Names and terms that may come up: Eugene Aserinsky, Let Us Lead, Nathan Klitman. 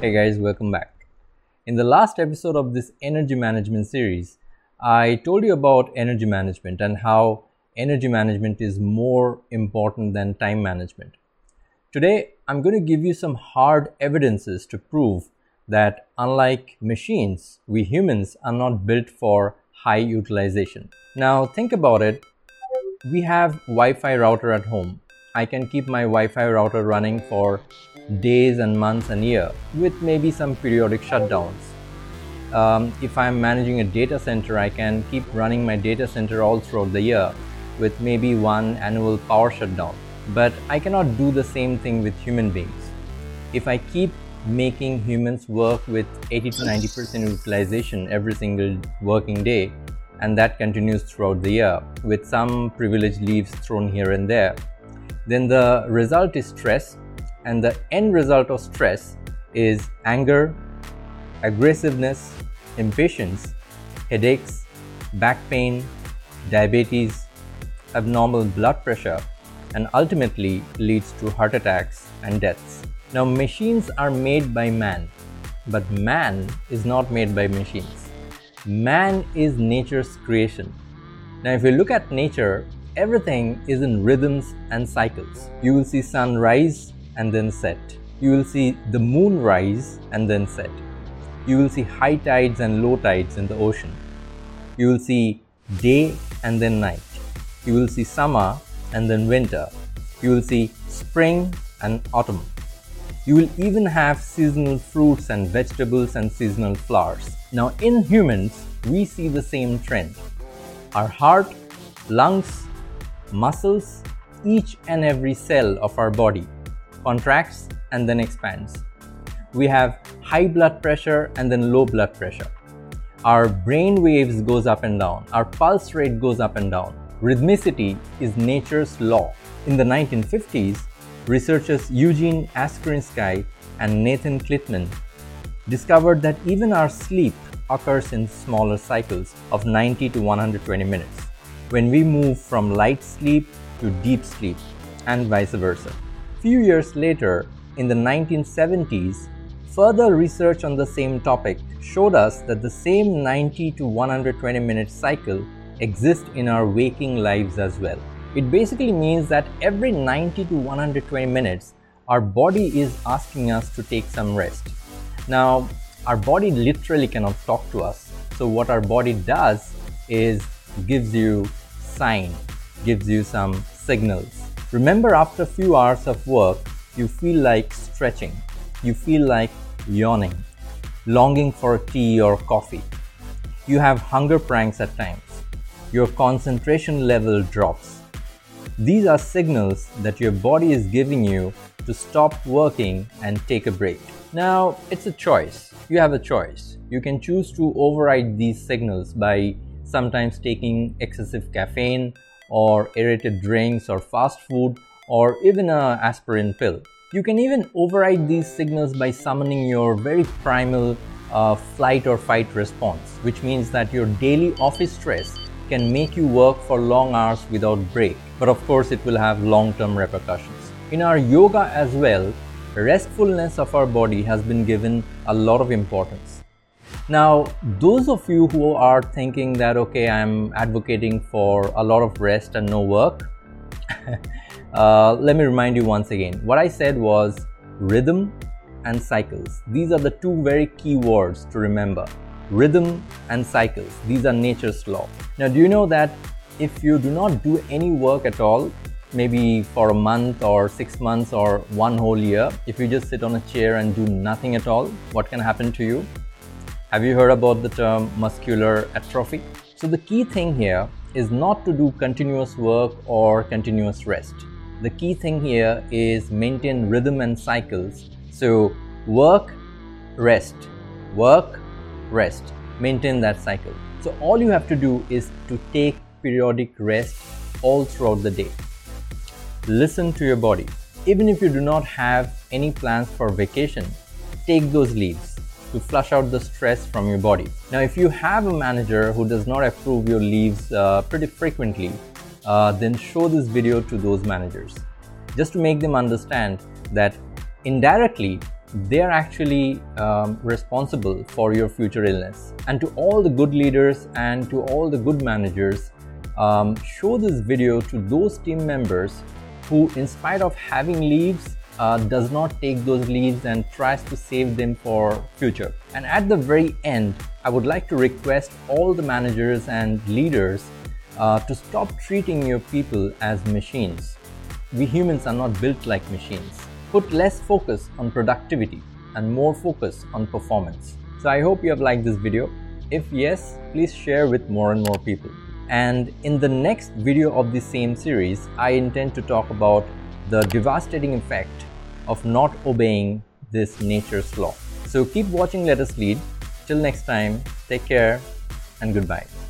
Hey guys, welcome back. In the last episode of this energy management series, I told you about energy management and how energy management is more important than time management. Today, I'm going to give you some hard evidences to prove that unlike machines, we humans are not built for high utilization. Now think about it. We have Wi-Fi router at home. I can keep my Wi-Fi router running for days and months and year with maybe some periodic shutdowns. If I'm managing a data center, I can keep running my data center all throughout the year with maybe one annual power shutdown. But I cannot do the same thing with human beings. If I keep making humans work with 80 to 90% utilization every single working day, and that continues throughout the year with some privileged leaves thrown here and there, then the result is stress, and the end result of stress is anger, aggressiveness, impatience, headaches, back pain, diabetes, abnormal blood pressure, and ultimately leads to heart attacks and deaths. Now, machines are made by man, but man is not made by machines. Man is nature's creation. Now, if you look at nature, everything is in rhythms and cycles. You will see sun rise and then set. You will see the moon rise and then set. You will see high tides and low tides in the ocean. You will see day and then night. You will see summer and then winter. You will see spring and autumn. You will even have seasonal fruits and vegetables and seasonal flowers. Now, in humans, we see the same trend. Our heart, lungs, muscles, each and every cell of our body contracts and then expands. We have high blood pressure and then low blood pressure. Our brain waves goes up and down. Our pulse rate goes up and down. Rhythmicity is nature's law. In the 1950s, researchers Eugene Aserinsky and Nathan Klitman discovered that even our sleep occurs in smaller cycles of 90 to 120 minutes, when we move from light sleep to deep sleep and vice versa. Few years later, in the 1970s, further research on the same topic showed us that the same 90 to 120 minute cycle exists in our waking lives as well. It basically means that every 90 to 120 minutes, our body is asking us to take some rest. Now, our body literally cannot talk to us. So what our body does is gives you sign, gives you some signals. Remember, after a few hours of work, you feel like stretching, you feel like yawning, longing for tea or coffee. You have hunger pangs at times. Your concentration level drops. These are signals that your body is giving you to stop working and take a break. Now, it's a choice. You have a choice. You can choose to override these signals by sometimes taking excessive caffeine or aerated drinks or fast food or even an aspirin pill. You can even override these signals by summoning your very primal flight or fight response, which means that your daily office stress can make you work for long hours without break. But of course, it will have long-term repercussions. In our yoga as well, restfulness of our body has been given a lot of importance. Now, those of you who are thinking that, okay, I'm advocating for a lot of rest and no work, let me remind you once again. What I said was rhythm and cycles. These are the two very key words to remember. Rhythm and cycles. These are nature's law. Now, do you know that if you do not do any work at all, maybe for a month or 6 months or one whole year, if you just sit on a chair and do nothing at all, what can happen to you? Have you heard about the term muscular atrophy? So the key thing here is not to do continuous work or continuous rest. The key thing here is maintain rhythm and cycles. So work, rest, maintain that cycle. So all you have to do is to take periodic rest all throughout the day. Listen to your body. Even if you do not have any plans for vacation, take those leaves to flush out the stress from your body. Now, if you have a manager who does not approve your leaves pretty frequently, then show this video to those managers, just to make them understand that indirectly they're actually responsible for your future illness. And to all the good leaders and to all the good managers, show this video to those team members who, in spite of having leaves, does not take those leaves and tries to save them for future. And at the very end, I would like to request all the managers and leaders to stop treating your people as machines. We humans are not built like machines. Put less focus on productivity and more focus on performance. So I hope you have liked this video. If yes, please share with more and more people. And in the next video of the same series, I intend to talk about the devastating effect of not obeying this nature's law. So keep watching Let Us Lead. Till next time, take care and goodbye.